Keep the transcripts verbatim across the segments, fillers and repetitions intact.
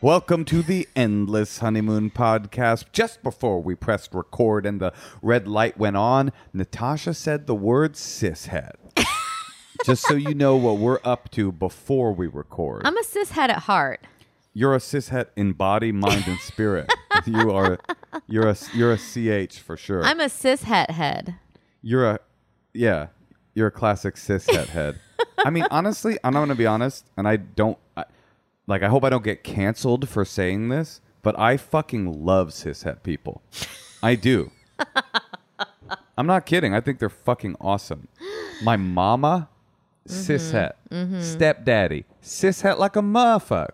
Welcome to the Endless Honeymoon podcast. Just before we pressed record and the red light went on, Natasha said the word cishead. Just so you know what we're up to before we record. I'm a cishead at heart. You're a cishead in body, mind, and spirit. You are. You're a. You're a C H for sure. I'm a cishead head. You're a. Yeah, you're a classic cishead head. I mean, honestly, I'm going to be honest, and I don't. I, Like, I hope I don't get canceled for saying this, but I fucking love cishet people. I do. I'm not kidding. I think they're fucking awesome. My mama, mm-hmm. cishet. Mm-hmm. Stepdaddy, cishet like a motherfucker.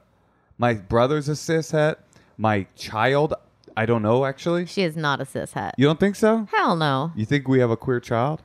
My brother's a cishet. My child, I don't know, actually. She is not a cishet. You don't think so? Hell no. You think we have a queer child?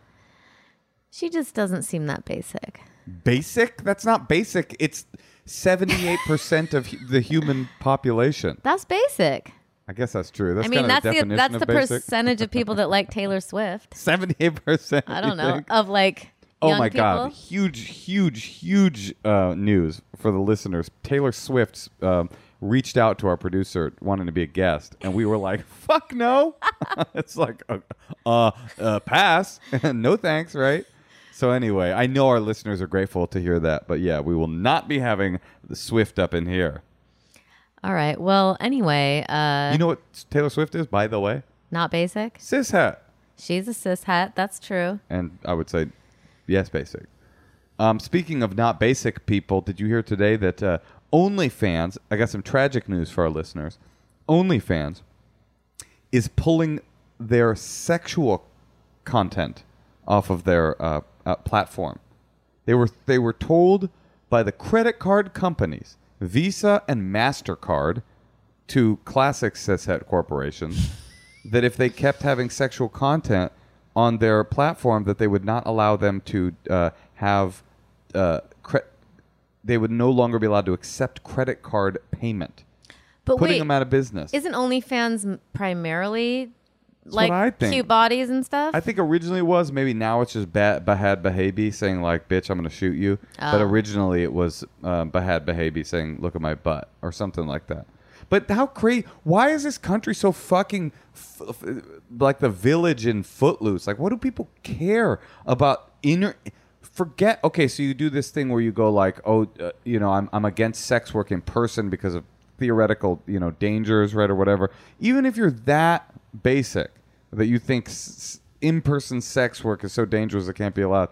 She just doesn't seem that basic. Basic? That's not basic. It's... seventy-eight percent of the human population. That's basic. I guess that's true. That's I mean, that's the, that's the percentage of people that like Taylor Swift. seventy-eight percent. I don't know. Think? Of like oh young my people. God. Huge, huge, huge uh, news for the listeners. Taylor Swift um, reached out to our producer wanting to be a guest. And we were like, fuck no. It's like, uh, uh, uh pass. No thanks, right? So anyway, I know our listeners are grateful to hear that, but yeah, we will not be having the Swift up in here. All right. Well, anyway, uh, you know what Taylor Swift is, by the way? Not basic. Cishet. She's a cishet. That's true. And I would say, yes, basic. Um, speaking of not basic people, did you hear today that uh, OnlyFans? I got some tragic news for our listeners. OnlyFans is pulling their sexual content off of their. Uh, Uh, platform. They were they were told by the credit card companies, Visa and MasterCard, to classic cishet corporations, that if they kept having sexual content on their platform, that they would not allow them to uh, have uh, cre- they would no longer be allowed to accept credit card payment, but putting wait, them out of business. Isn't OnlyFans primarily? That's like what I think. Cute bodies and stuff. I think originally it was. Maybe now it's just Bhad Bhabie saying like, "Bitch, I'm gonna shoot you." Oh. But originally it was um, Bhad Bhabie saying, "Look at my butt" or something like that. But how crazy? Why is this country so fucking f- f- like the village in Footloose? Like, what do people care about inner? Forget. Okay, so you do this thing where you go like, "Oh, uh, you know, I'm I'm against sex work in person because of theoretical, you know, dangers, right or whatever." Even if you're that. Basic that you think s- in-person sex work is so dangerous it can't be allowed.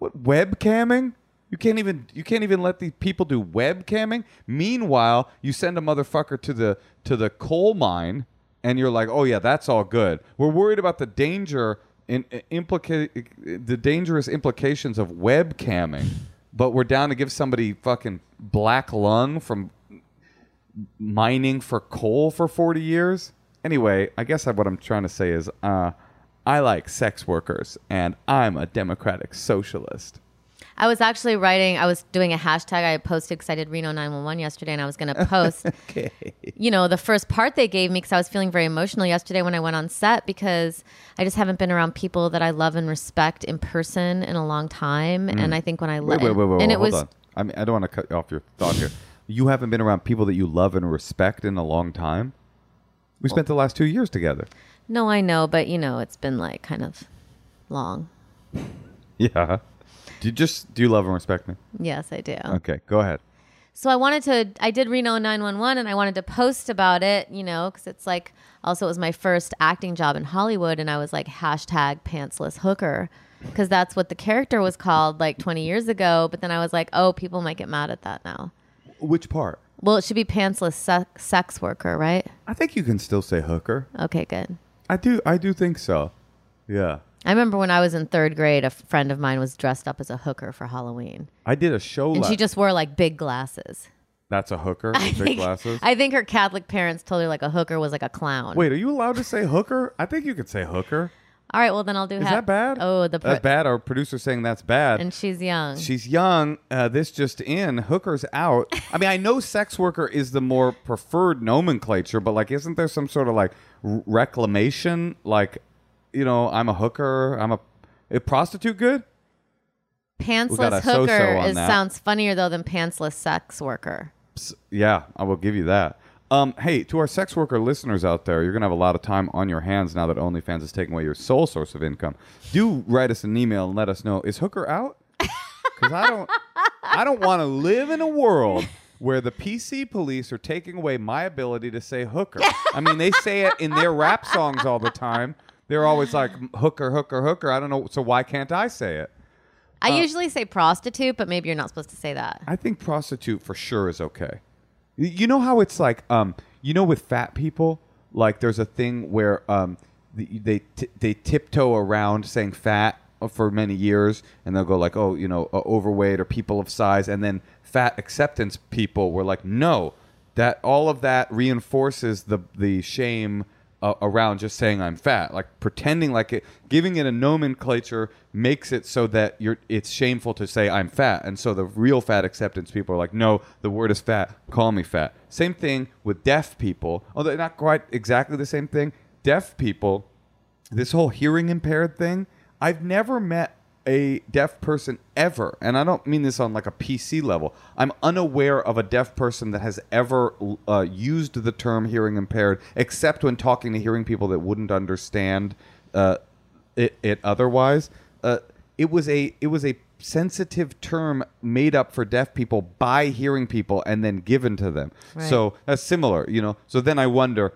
What webcamming? You can't even you can't even let these people do webcamming. Meanwhile, you send a motherfucker to the to the coal mine, and you're like, oh yeah, that's all good. We're worried about the danger in uh, implica- the dangerous implications of webcamming, but we're down to give somebody fucking black lung from mining for coal for forty years. Anyway, I guess what I'm trying to say is uh, I like sex workers, and I'm a democratic socialist. I was actually writing, I was doing a hashtag I posted because I did Reno nine one one yesterday, and I was going to post, okay. You know, the first part they gave me because I was feeling very emotional yesterday when I went on set because I just haven't been around people that I love and respect in person in a long time. Mm. And I think when I... Wait, le- wait, wait, wait, and wait it hold was, on. I mean, I don't want to cut off your thought here. You haven't been around people that you love and respect in a long time? We spent the last two years together. No, I know, but you know, it's been like kind of long. Yeah. Do you just do you love and respect me? Yes, I do. Okay, go ahead. So I wanted to, I did Reno nine one one and I wanted to post about it, you know, because it's like, also it was my first acting job in Hollywood and I was like hashtag pantsless hooker because that's what the character was called like twenty years ago. But then I was like, oh, people might get mad at that now. Which part? Well, it should be pantsless se- sex worker, right? I think you can still say hooker. Okay, good. I do I do think so. Yeah. I remember when I was in third grade, a friend of mine was dressed up as a hooker for Halloween. I did a show And last- she just wore like big glasses. That's a hooker with I big think, glasses? I think her Catholic parents told her like a hooker was like a clown. Wait, are you allowed to say hooker? I think you could say hooker. All right, well, then I'll do half. Is that bad? Oh, the pro- That's bad. Our producer's saying that's bad. And she's young. She's young. Uh, this just in. Hookers out. I mean, I know sex worker is the more preferred nomenclature, but, like, isn't there some sort of, like, r- reclamation? Like, you know, I'm a hooker. I'm a... Is prostitute good? Pantsless hooker is, sounds funnier, though, than pantsless sex worker. Yeah, I will give you that. Um, hey, to our sex worker listeners out there, you're going to have a lot of time on your hands now that OnlyFans is taking away your sole source of income. Do write us an email and let us know, is hooker out? Because I don't, I don't want to live in a world where the P C police are taking away my ability to say hooker. I mean, they say it in their rap songs all the time. They're always like, hooker, hooker, hooker. I don't know. So why can't I say it? I uh, usually say prostitute, but maybe you're not supposed to say that. I think prostitute for sure is okay. You know how it's like, um, you know, with fat people, like there's a thing where um, they they, t- they tiptoe around saying fat for many years, and they'll go like, oh, you know, uh, overweight or people of size, and then fat acceptance people were like, no, that all of that reinforces the the shame uh, around just saying I'm fat, like pretending like it, giving it a nomenclature makes it so that you're, it's shameful to say I'm fat. And so the real fat acceptance people are like, no, the word is fat. Call me fat. Same thing with deaf people. Although not quite exactly the same thing. Deaf people, this whole hearing impaired thing, I've never met a deaf person ever. And I don't mean this on like a P C level. I'm unaware of a deaf person that has ever uh, used the term hearing impaired, except when talking to hearing people that wouldn't understand uh, it, it otherwise. Uh, it was a it was a sensitive term made up for deaf people by hearing people and then given to them. Right. So that's similar, you know. So then I wonder,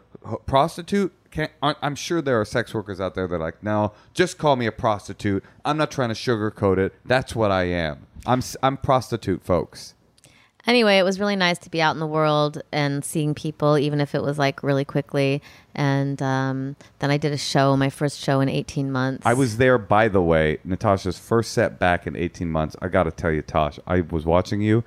prostitute? Can't, I'm sure there are sex workers out there that are like, no, just call me a prostitute. I'm not trying to sugarcoat it. That's what I am. I'm I'm prostitute, folks. Anyway, it was really nice to be out in the world and seeing people, even if it was like really quickly. And um, then I did a show, my first show in eighteen months. I was there, by the way, Natasha's first set back in eighteen months. I got to tell you, Tosh, I was watching you.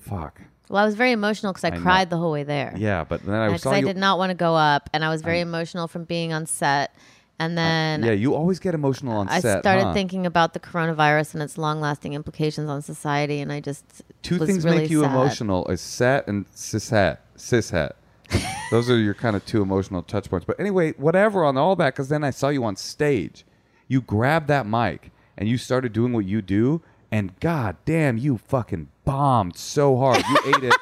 Fuck. Well, I was very emotional because I, I cried know. the whole way there. Yeah, but then I saw you. I did not want to go up, and I was very I, emotional from being on set. And then... Uh, yeah, you always get emotional on I set. I started huh? thinking about the coronavirus and its long-lasting implications on society, and I just Two was things really make you sad. emotional, is set and cishet. Cishet. Those are your kind of two emotional touch points. But anyway, whatever on all that, because then I saw you on stage. You grabbed that mic, and you started doing what you do, and god damn, you fucking bombed so hard. You ate it.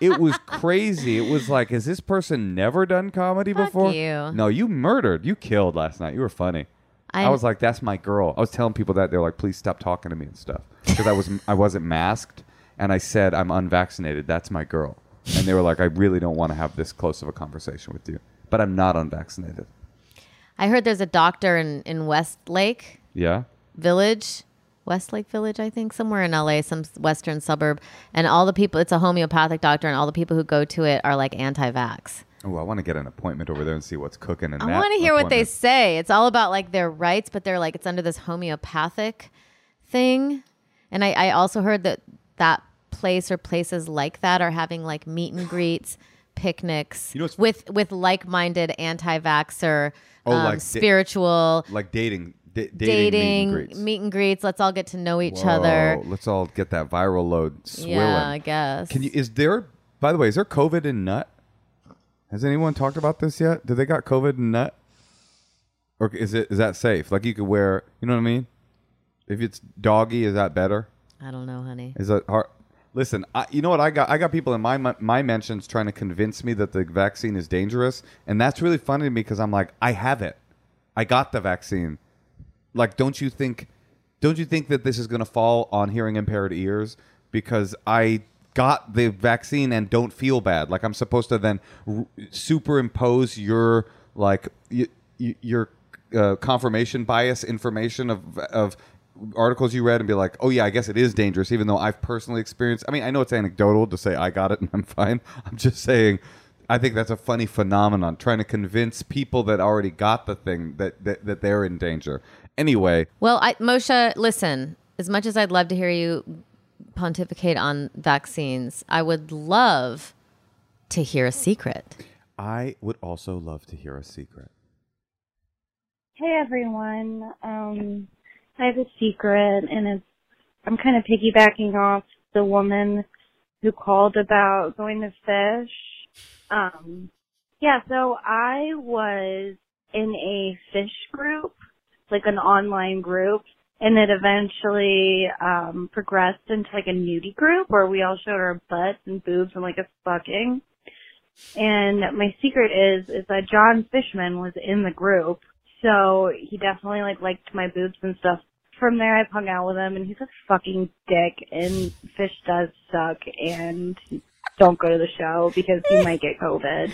It was crazy. It was like, has this person never done comedy Fuck before? You. No, you murdered. You killed last night. You were funny. I'm, I was like, that's my girl. I was telling people that. They were like, please stop talking to me and stuff. Because I, was, I wasn't masked. And I said, I'm unvaccinated. That's my girl. And they were like, I really don't want to have this close of a conversation with you. But I'm not unvaccinated. I heard there's a doctor in, in Westlake yeah. Village. Westlake Village, I think, somewhere in L A, some western suburb. And all the people, it's a homeopathic doctor, and all the people who go to it are like anti-vax. Oh, I want to get an appointment over there and see what's cooking. And I want to hear what they say. It's all about like their rights, but they're like, it's under this homeopathic thing. And I, I also heard that that place or places like that are having like meet and greets, picnics, you know, with, with like-minded anti-vaxxer, oh, um, like spiritual. Da- like dating. D- dating, dating meet, and greets. meet and greets. Let's all get to know each Whoa, other. Let's all get that viral load swilling. Yeah, I guess. Can you? Is there? By the way, is there COVID in nut? Has anyone talked about this yet? Do they got COVID in nut? Or is it? Is that safe? Like you could wear. You know what I mean? If it's doggy, is that better? I don't know, honey. Is that hard? Listen, I, you know what I got? I got people in my, my my mentions trying to convince me that the vaccine is dangerous, and that's really funny to me because I'm like, I have it. I got the vaccine. Like, don't you think, don't you think that this is going to fall on hearing impaired ears? Because I got the vaccine and don't feel bad. Like, I'm supposed to then r- superimpose your like y- y- your uh, confirmation bias information of of articles you read and be like, oh yeah, I guess it is dangerous, even though I've personally experienced. I mean, I know it's anecdotal to say I got it and I'm fine. I'm just saying. I think that's a funny phenomenon, trying to convince people that already got the thing that that, that they're in danger. Anyway. Well, I, Moshe, listen, as much as I'd love to hear you pontificate on vaccines, I would love to hear a secret. I would also love to hear a secret. hey everyone, um, I have a secret, and it's, I'm kind of piggybacking off the woman who called about going to Phish. Um, yeah, so I was in a Phish group, like an online group, and it eventually um progressed into like a nudie group where we all showed our butts and boobs and like a fucking. And my secret is is that Jon Fishman was in the group, so he definitely like liked my boobs and stuff. From there, I've hung out with him, and he's a fucking dick. And Phish does suck, and don't go to the show because you might get COVID.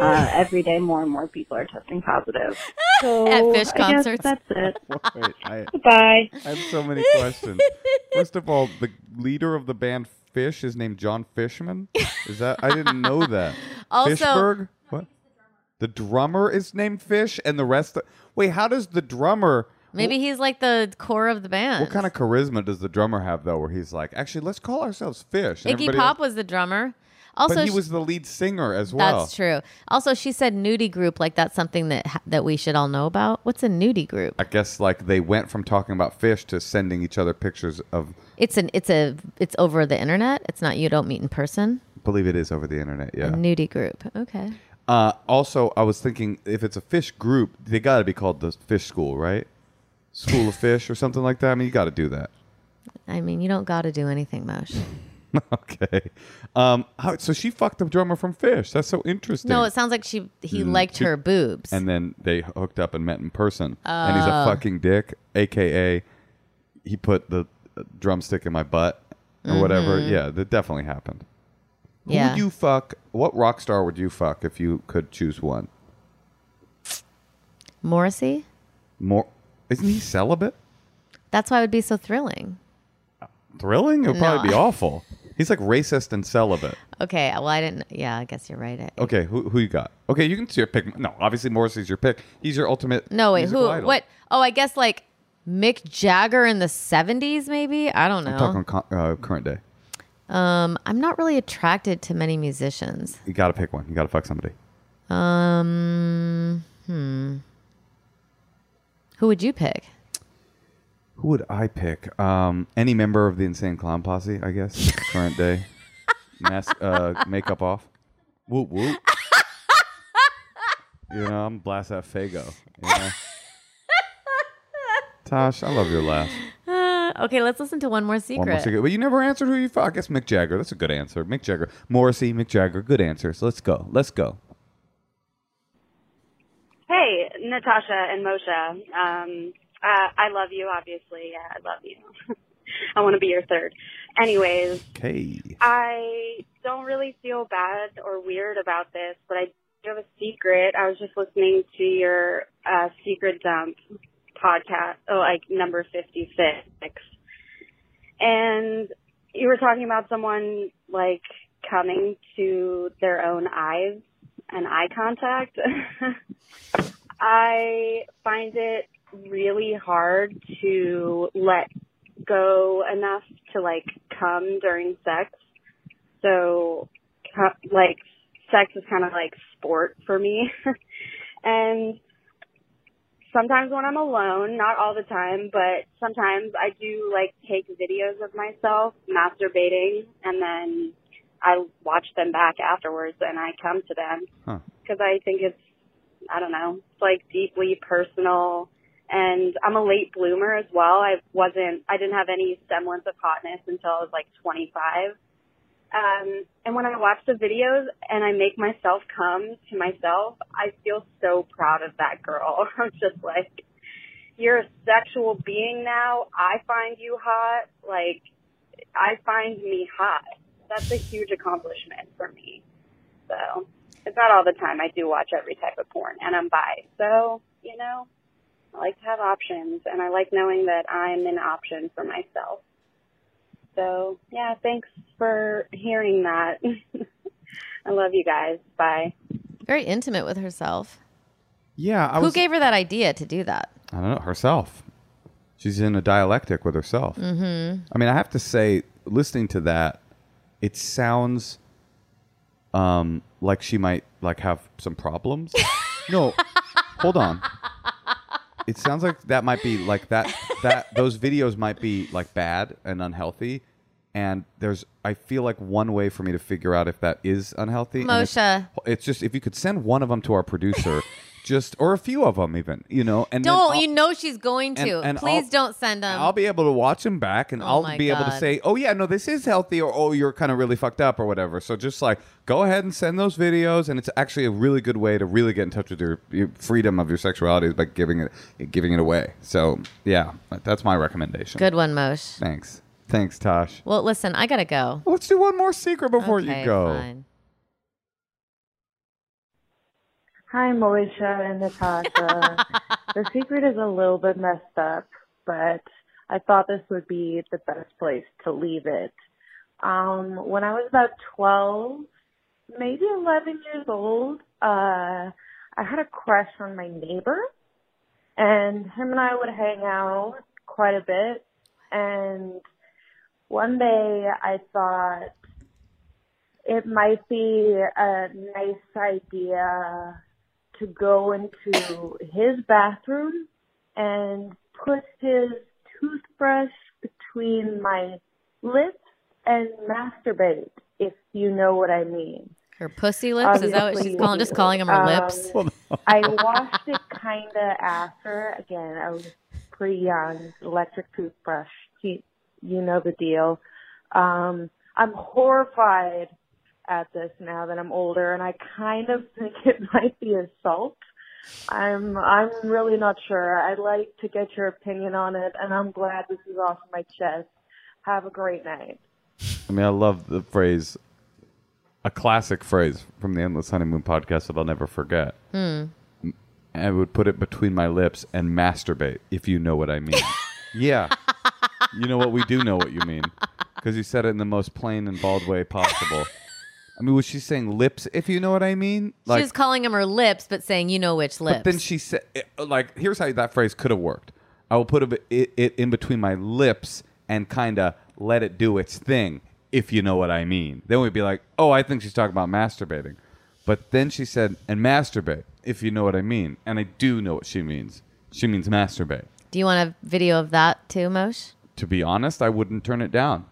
Uh, every day, more and more people are testing positive. So at Phish concerts. I guess that's it. Wait, I, Goodbye. I have so many questions. First of all, the leader of the band Phish is named Jon Fishman. Is that? I didn't know that. Also, Fishberg. What? The drummer is named Phish, and the rest. Of, wait, how does the drummer? Maybe he's like the core of the band. What kind of charisma does the drummer have though? Where he's like, actually, let's call ourselves Phish. And Iggy Pop was the drummer. Also, but he was the lead singer as well. That's true. Also, she said nudie group. Like, that's something that that we should all know about. What's a nudie group? I guess like they went from talking about Phish to sending each other pictures of. It's an it's a it's over the internet. It's not you don't meet in person. I believe it is over the internet. Yeah, a nudie group. Okay. Uh, also, I was thinking if it's a Phish group, they got to be called the Phish School, right? School of Phish or something like that. I mean, you got to do that. I mean, you don't got to do anything, Moshe. Okay, um, how, so she fucked the drummer from Phish. That's so interesting. No, it sounds like she he mm, liked she, her boobs, and then they hooked up and met in person. Uh, and he's a fucking dick, aka he put the uh, drumstick in my butt or mm-hmm. whatever. Yeah, that definitely happened. Yeah. Who would you fuck? What rock star would you fuck if you could choose one? Morrissey. More isn't he celibate? That's why it would be so thrilling. Thrilling? It would no. probably be awful. He's like racist and celibate. Okay, well, I didn't... Yeah, I guess you're right. I, okay, who who you got? Okay, you can see your pick. No, obviously Morrissey's your pick. He's your ultimate... No, wait, who... Idol. What? Oh, I guess like Mick Jagger in the seventies, maybe? I don't know. I'm talking uh, current day. Um, I'm not really attracted to many musicians. You gotta pick one. You gotta fuck somebody. Um, hmm. Who would you pick? Who would I pick? Um, any member of the Insane Clown Posse, I guess. Current day. Mask, uh, makeup off. Whoop, whoop. You know, I'm blast at Faygo. You know? Tosh, I love your laugh. Uh, okay, let's listen to one more secret. One more secret. Well, you never answered who you fuck. I guess Mick Jagger. That's a good answer. Mick Jagger. Morrissey, Mick Jagger. Good answers. Let's go. Let's go. Hey, Natasha and Moshe. Um... Uh, I love you, obviously. Yeah, I love you. I want to be your third. Anyways, okay. I don't really feel bad or weird about this, but I do have a secret. I was just listening to your uh, Secret Dump podcast, oh, like number fifty-six, and you were talking about someone like coming to their own eyes and eye contact. I find it really hard to let go enough to like come during sex. So like sex is kind of like sport for me. And sometimes when I'm alone, not all the time, but sometimes I do like take videos of myself masturbating and then I watch them back afterwards and I come to them huh. because I think it's, I don't know, it's like deeply personal. And I'm a late bloomer as well. I wasn't, I didn't have any semblance of hotness until I was like twenty-five. Um, and when I watch the videos and I make myself come to myself, I feel so proud of that girl. I'm just like, you're a sexual being now. I find you hot. Like, I find me hot. That's a huge accomplishment for me. So it's not all the time. I do watch every type of porn and I'm bi. So, you know. I like to have options, and I like knowing that I'm an option for myself. So, yeah, thanks for hearing that. I love you guys. Bye. Very intimate with herself. Yeah. I Who was, gave her that idea to do that? I don't know. Herself. She's in a dialectic with herself. Mm-hmm. I mean, I have to say, listening to that, it sounds um, like she might like have some problems. No. Hold on. It sounds like that might be like that. That those videos might be like bad and unhealthy. And there's, I feel like one way for me to figure out if that is unhealthy. Moshe, it's, it's just if you could send one of them to our producer, just or a few of them even, you know. And don't you know she's going to? And, and Please I'll, don't send them. I'll be able to watch them back, and oh I'll be God. able to say, oh yeah, no, this is healthy, or oh, you're kind of really fucked up, or whatever. So just like go ahead and send those videos, and it's actually a really good way to really get in touch with your, your freedom of your sexuality by giving it giving it away. So yeah, that's my recommendation. Good one, Moshe. Thanks. Thanks, Tosh. Well, listen, I gotta go. Let's do one more secret before okay, you go. Fine. Hi, Moesha and Natasha. The secret is a little bit messed up, but I thought this would be the best place to leave it. Um, when I was about twelve, maybe eleven years old, uh, I had a crush on my neighbor, and him and I would hang out quite a bit. And one day I thought it might be a nice idea to go into his bathroom and put his toothbrush between my lips and masturbate, if you know what I mean. Her pussy lips? Obviously, is that what she's calling? Just calling them her um, lips? I washed it kind of after. Again, I was pretty young, electric toothbrush. You, you know the deal. Um, I'm horrified at this now that I'm older, and I kind of think it might be assault. I'm I'm really not sure. I'd like to get your opinion on it, and I'm glad this is off my chest. Have a great night. I mean, I love the phrase, a classic phrase from the Endless Honeymoon podcast that I'll never forget. Mm. I would put it between my lips and masturbate, if you know what I mean. Yeah. You know what? We do know what you mean. Because you said it in the most plain and bald way possible. I mean, was she saying lips, if you know what I mean? Like, she was calling them her lips, but saying, you know which lips. But then she said, like, here's how that phrase could have worked. I will put it, it, it in between my lips and kind of let it do its thing, if you know what I mean. Then we'd be like, oh, I think she's talking about masturbating. But then she said, and masturbate, if you know what I mean. And I do know what she means. She means masturbate. Do you want a video of that too, Moshe? To be honest, I wouldn't turn it down.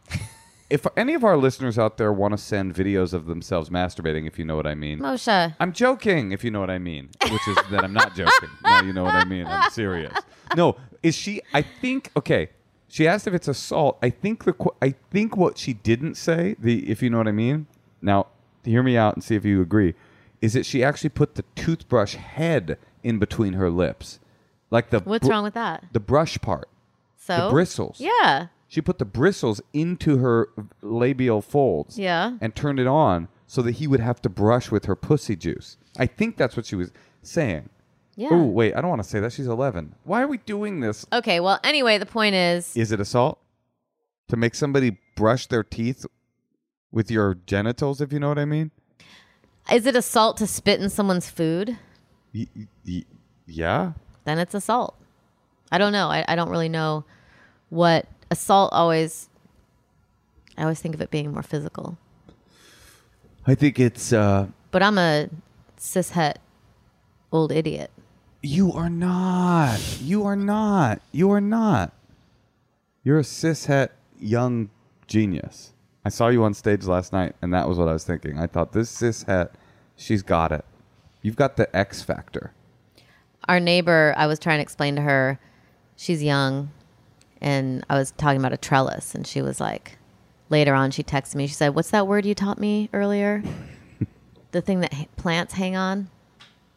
If any of our listeners out there want to send videos of themselves masturbating, if you know what I mean. Moshe. I'm joking, if you know what I mean. Which is that I'm not joking. Now you know what I mean. I'm serious. No, is she, I think, okay. She asked if it's assault. I think the I think what she didn't say, the if you know what I mean, now hear me out and see if you agree, is that she actually put the toothbrush head in between her lips. Like the What's wrong with that? The brush part. So? The bristles. Yeah. She put the bristles into her labial folds. Yeah. And turned it on so that he would have to brush with her pussy juice. I think that's what she was saying. Yeah. Oh, wait, I don't want to say that. She's eleven. Why are we doing this? Okay, well, anyway, the point is... Is it assault? To make somebody brush their teeth with your genitals, if you know what I mean? Is it assault to spit in someone's food? Y y yeah. Then it's assault. I don't know. I, I don't really know what... Assault always... I always think of it being more physical. I think it's... Uh, but I'm a cishet old idiot. You are not. You are not. You are not. You're a cishet young genius. I saw you on stage last night, and that was what I was thinking. I thought, this cishet, she's got it. You've got the X factor. Our neighbor, I was trying to explain to her, she's young, and I was talking about a trellis, and she was like, later on, she texted me. She said, what's that word you taught me earlier? The thing that plants hang on?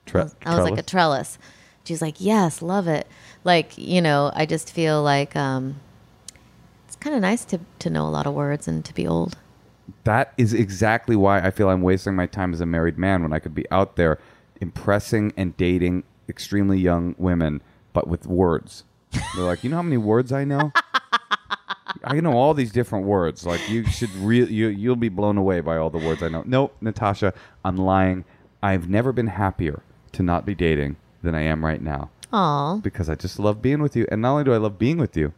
Tre I was trellis? Like, a trellis. She's like, yes, love it. Like, you know, I just feel like um, it's kind of nice to, to know a lot of words and to be old. That is exactly why I feel I'm wasting my time as a married man when I could be out there impressing and dating extremely young women, but with words. They're like, you know how many words I know? I know all these different words. Like, you should really, you, you'll be blown away by all the words I know. No, Natasha, I'm lying. I've never been happier to not be dating than I am right now. Aww. Because I just love being with you. And not only do I love being with you,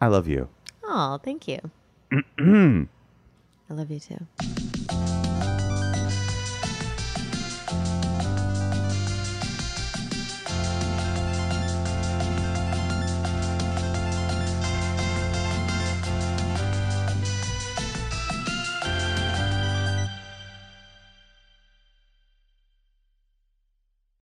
I love you. Aw, thank you. I love you too.